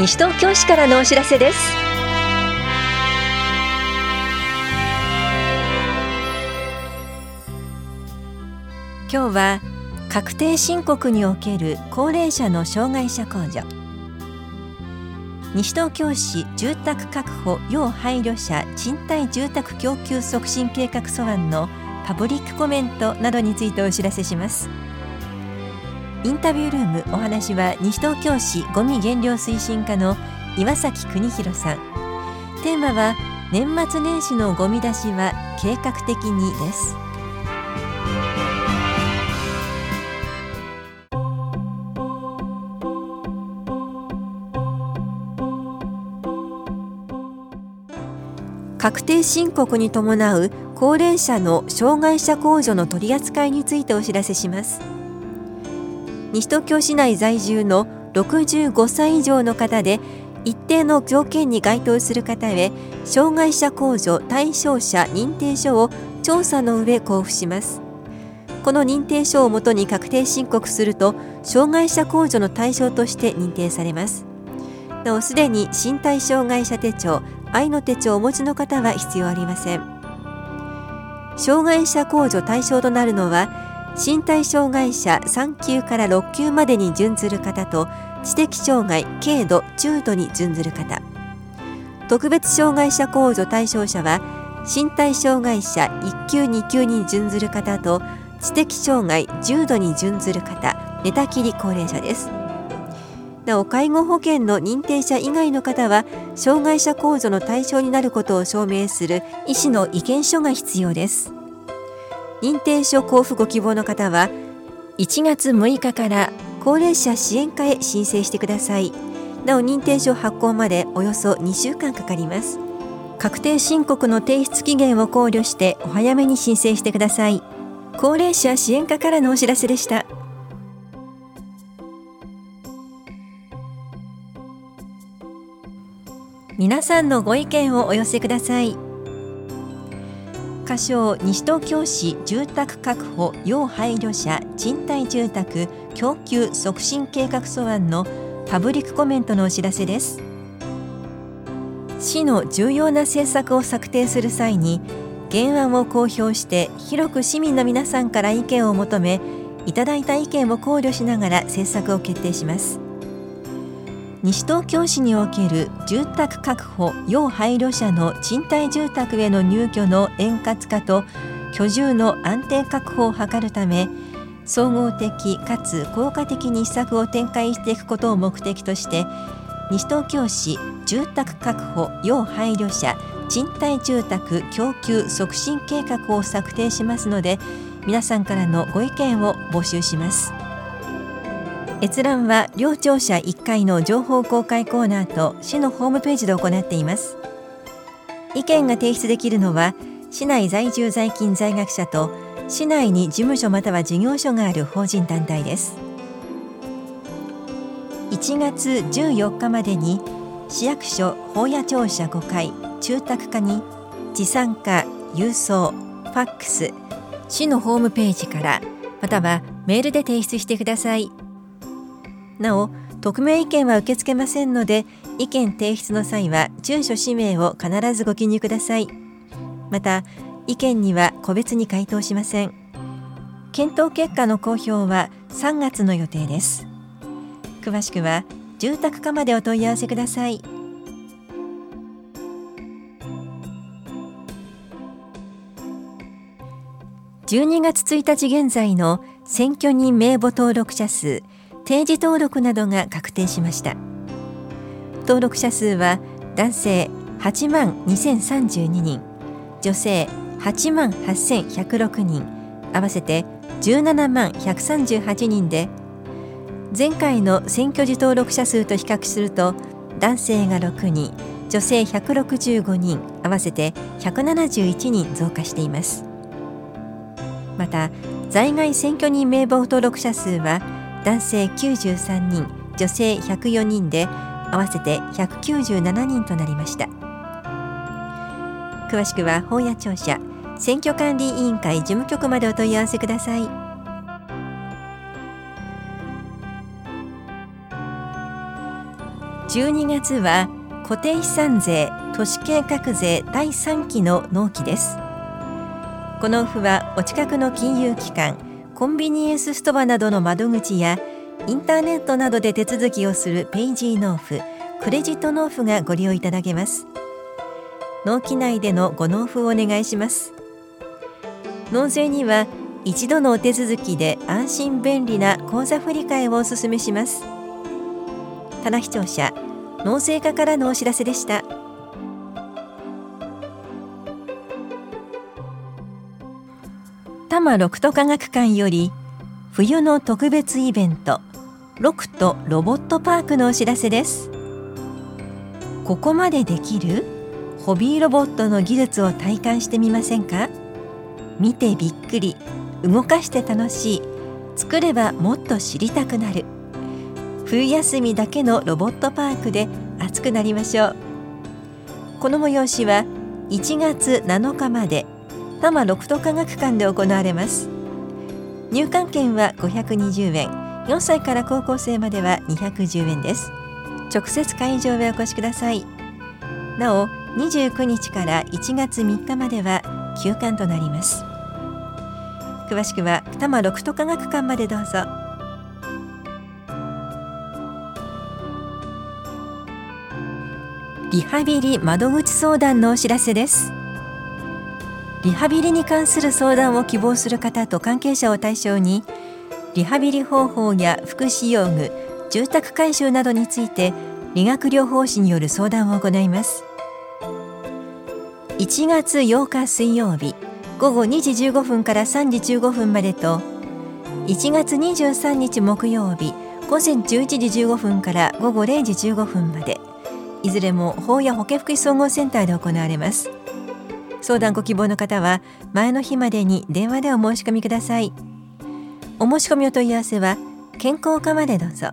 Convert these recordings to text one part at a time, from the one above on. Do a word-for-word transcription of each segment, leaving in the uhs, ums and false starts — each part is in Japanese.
西東京市からのお知らせです。今日は確定申告における高齢者の障害者控除、西東京市住宅確保要配慮者賃貸住宅供給促進計画素案のパブリックコメントなどについてお知らせします。インタビュールーム、お話は西東京市ごみ減量推進課の岩崎邦弘さん。テーマは年末年始のゴミ出しは計画的にです。確定申告に伴う高齢者の障害者控除の取り扱いについてお知らせします。西東京市内在住のろくじゅうごさい以上の方で一定の条件に該当する方へ障害者控除対象者認定書を調査の上交付します。この認定書をもとに確定申告すると障害者控除の対象として認定されます。なお、すでに身体障害者手帳、愛の手帳をお持ちの方は必要ありません。障害者控除対象となるのは身体障害者さんきゅうからろっきゅうまでに準ずる方と知的障害軽度・中度に準ずる方。特別障害者控除対象者は身体障害者いっ級・に級に準ずる方と知的障害重度に準ずる方、寝たきり高齢者です。なお、介護保険の認定者以外の方は障害者控除の対象になることを証明する医師の意見書が必要です。認定書交付ご希望の方はいちがつむいかから高齢者支援課へ申請してください。なお、認定書発行までおよそにしゅうかんかかります。確定申告の提出期限を考慮してお早めに申請してください。高齢者支援課からのお知らせでした。皆さんのご意見をお寄せください。箇所西東京市住宅確保要配慮者賃貸住宅供給促進計画素案のパブリックコメントのお知らせです。市の重要な政策を策定する際に原案を公表して広く市民の皆さんから意見を求め、いただいた意見を考慮しながら政策を決定します。西東京市における住宅確保要配慮者の賃貸住宅への入居の円滑化と居住の安定確保を図るため、総合的かつ効果的に施策を展開していくことを目的として、西東京市住宅確保要配慮者賃貸住宅供給促進計画を策定しますので、皆さんからのご意見を募集します。閲覧は両庁舎いっかいの情報公開コーナーと市のホームページで行っています。意見が提出できるのは市内在住在勤在学者と市内に事務所または事業所がある法人団体です。いちがつじゅうよっかまでに市役所保谷庁舎ごかい住宅課に持参課、郵送、ファックス、市のホームページからまたはメールで提出してください。なお、匿名意見は受け付けませんので、意見提出の際は住所氏名を必ずご記入ください。また、意見には個別に回答しません。検討結果の公表はさんがつの予定です。詳しくは住宅課までお問い合わせください。じゅうにがつついたち現在の選挙人名簿登録者数、定時登録などが確定しました。登録者数は男性 はちまんにせんさんじゅうに 人、女性 はちまんはっせんひゃくろく 人、合わせて じゅうななまんひゃくさんじゅうはち 人で、前回の選挙時登録者数と比較すると男性がろくにん、女性ひゃくろくじゅうごにん、合わせてひゃくななじゅういちにん増加しています。また、在外選挙人名簿登録者数は男性きゅうじゅうさんにん、女性ひゃくよにんで合わせてひゃくきゅうじゅうななにんとなりました。詳しくは保谷庁舎選挙管理委員会事務局までお問い合わせください。じゅうにがつは固定資産税都市計画税だいさんきの納期です。このオフはお近くの金融機関、コンビニエンスストアなどの窓口やインターネットなどで手続きをするペイジー納付、クレジット納付がご利用いただけます。納期内でのご納付をお願いします。納税には一度のお手続きで安心便利な口座振替をお勧めします。田中視聴者、納税課からのお知らせでした。多摩六都科学館より冬の特別イベント、六都ロボットパークのお知らせです。ここまでできるホビーロボットの技術を体感してみませんか？見てびっくり、動かして楽しい、作ればもっと知りたくなる、冬休みだけのロボットパークで熱くなりましょう。この催しはいちがつなのかまで多摩六都科学館で行われます。入館券はごひゃくにじゅうえん、よんさいから高校生まではにひゃくじゅうえんです。直接会場へお越しください。なおにじゅうくにちからいちがつみっかまでは休館となります。詳しくは多摩六都科学館までどうぞ。リハビリ窓口相談のお知らせです。リハビリに関する相談を希望する方と関係者を対象に、リハビリ方法や福祉用具、住宅改修などについて理学療法士による相談を行います。いちがつようか水曜日ごごにじじゅうごふんからさんじじゅうごふんまでと、いちがつにじゅうさんにち木曜日ごぜんじゅういちじじゅうごふんからごごれいじじゅうごふんまで、いずれも法や保健福祉総合センターで行われます。相談ご希望の方は前の日までに電話でお申し込みください。お申し込みお問い合わせは健康課までどうぞ。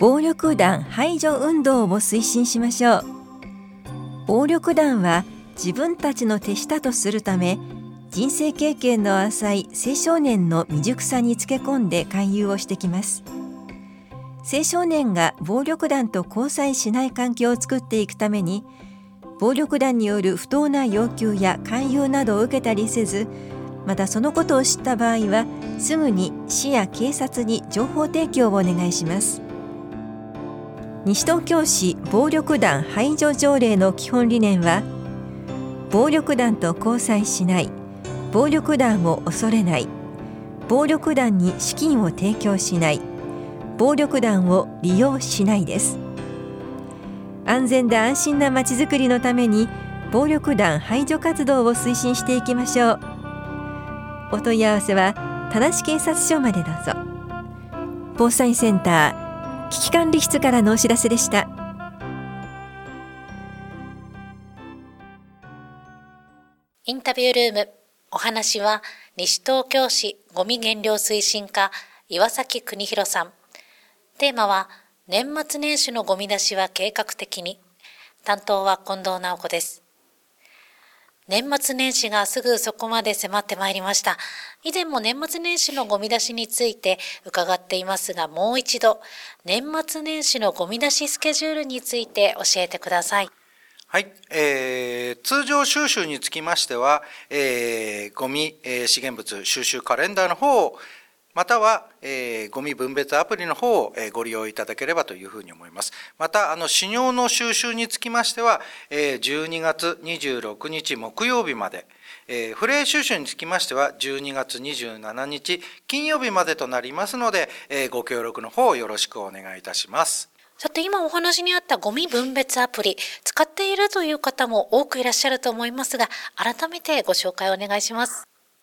暴力団排除運動を推進しましょう。暴力団は自分たちの手下とするため、人生経験の浅い青少年の未熟さにつけ込んで勧誘をしてきます。青少年が暴力団と交際しない環境を作っていくために、暴力団による不当な要求や勧誘などを受けたりせず、またそのことを知った場合はすぐに市や警察に情報提供をお願いします。西東京市暴力団排除条例の基本理念は、暴力団と交際しない、暴力団を恐れない、暴力団に資金を提供しない、暴力団を利用しないです。安全で安心なまちづくりのために暴力団排除活動を推進していきましょう。お問い合わせは田梨警察署までどうぞ。防災センター危機管理室からのお知らせでした。インタビュールーム、お話は西東京市ごみ減量推進課岩崎邦弘さん。テーマは年末年始のゴミ出しは計画的に。担当は近藤直子です。年末年始がすぐそこまで迫ってまいりました。以前も年末年始のゴミ出しについて伺っていますが、もう一度年末年始のゴミ出しスケジュールについて教えてください。はい、えー、通常収集につきましては、えー、ゴミ、えー、資源物収集カレンダーの方を、または、えー、ゴミ分別アプリの方を、えー、ご利用いただければというふうに思います。また、あの、資料の収集につきましては、えー、じゅうにがつにじゅうろくにち木曜日まで、えー、フレー収集につきましてはじゅうにがつにじゅうしちにち金曜日までとなりますので、えー、ご協力の方よろしくお願いいたします。さて、今お話にあったゴミ分別アプリ、使っているという方も多くいらっしゃると思いますが、改めてご紹介お願いします。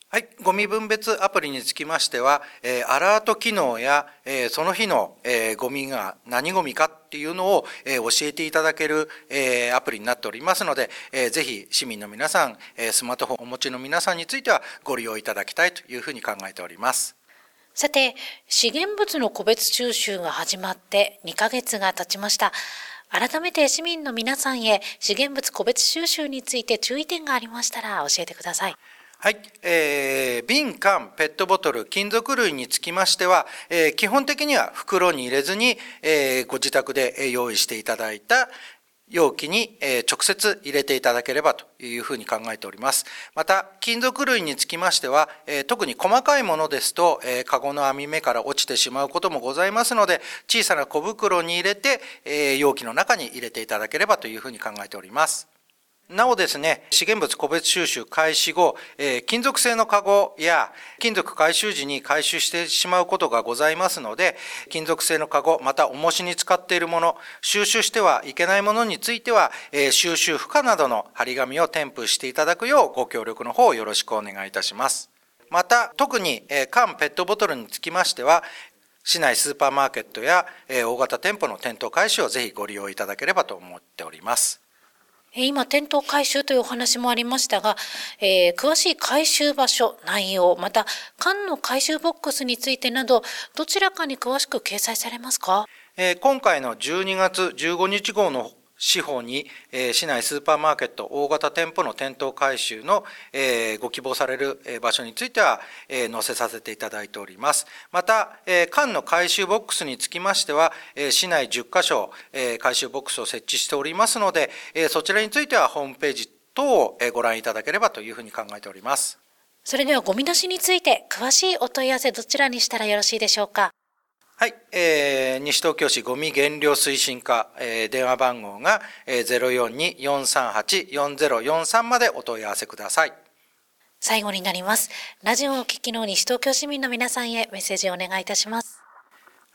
はい、ゴミ分別アプリにつきましては、えー、アラート機能や、えー、その日の、えー、ゴミが何ゴミかっていうのを、えー、教えていただける、えー、アプリになっておりますので、えー、ぜひ市民の皆さん、えー、スマートフォンをお持ちの皆さんについてはご利用いただきたいというふうに考えております。さて、資源物の個別収集が始まってにかげつが経ちました。改めて市民の皆さんへ資源物個別収集について注意点がありましたら教えてください。はい、えー、瓶缶ペットボトル金属類につきましては、えー、基本的には袋に入れずに、えー、ご自宅で用意していただいた容器に直接入れていただければというふうに考えております。また金属類につきましては、特に細かいものですとカゴの網目から落ちてしまうこともございますので、小さな小袋に入れて容器の中に入れていただければというふうに考えております。なおですね、資源物個別収集開始後、金属製のカゴや金属回収時に回収してしまうことがございますので、金属製のカゴ、また重しに使っているもの、収集してはいけないものについては、収集不可などの貼り紙を添付していただくようご協力の方をよろしくお願いいたします。また、特に缶ペットボトルにつきましては、市内スーパーマーケットや大型店舗の店頭回収をぜひご利用いただければと思っております。今店頭回収というお話もありましたが、えー、詳しい回収場所、内容、また缶の回収ボックスについてなど、どちらかに詳しく掲載されますか？えー、今回のじゅうにがつじゅうごにち号の司法に、えー、市内スーパーマーケット大型店舗の店頭回収の、えー、ご希望される場所については、えー、載せさせていただいております。また、えー、缶の回収ボックスにつきましては、えー、市内じゅっかしょ、えー、回収ボックスを設置しておりますので、えー、そちらについてはホームページ等をご覧いただければというふうに考えております。それではゴミ出しについて詳しいお問い合わせ、どちらにしたらよろしいでしょうか？はい、えー、西東京市ごみ減量推進課、えー、電話番号が ゼロよんにーよんさんはちよんゼロよんさん までお問い合わせください。最後になります。ラジオをお聞きの西東京市民の皆さんへメッセージをお願いいたします。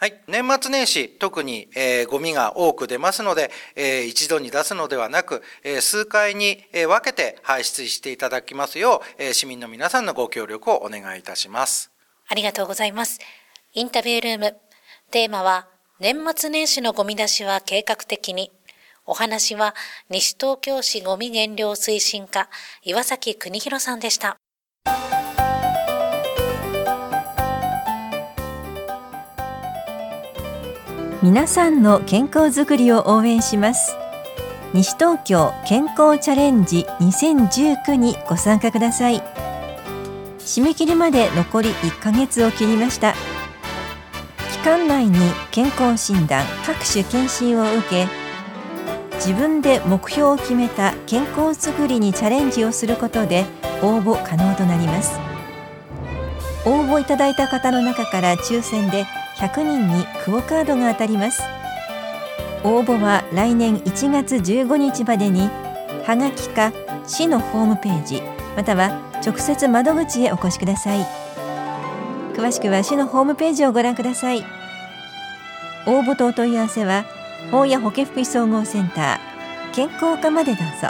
はい、年末年始、特に、えー、ゴミが多く出ますので、えー、一度に出すのではなく、えー、数回に、えー、分けて排出していただきますよう、えー、市民の皆さんのご協力をお願いいたします。ありがとうございます。インタビュールーム。テーマは、年末年始のゴミ出しは計画的に。お話は、西東京市ゴミ減量推進課、岩崎邦博さんでした。皆さんの健康づくりを応援します。西東京健康チャレンジにせんじゅうきゅうにご参加ください。締め切りまで残りいっかげつを切りました。期間内に健康診断、各種検診を受け、自分で目標を決めた健康づくりにチャレンジをすることで応募可能となります。応募いただいた方の中から抽選でひゃくにんにクオカードが当たります。応募は来年いちがつじゅうごにちまでに、はがきか市のホームページ、または直接窓口へお越しください。詳しくは市のホームページをご覧ください。応募とお問い合わせは、保谷保健福祉総合センター健康課までどうぞ。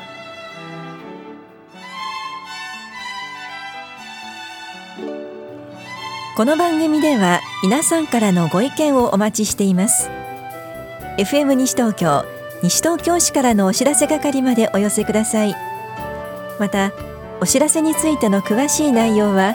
この番組では皆さんからのご意見をお待ちしています。エフエム 西東京、西東京市からのお知らせ係までお寄せください。また、お知らせについての詳しい内容は、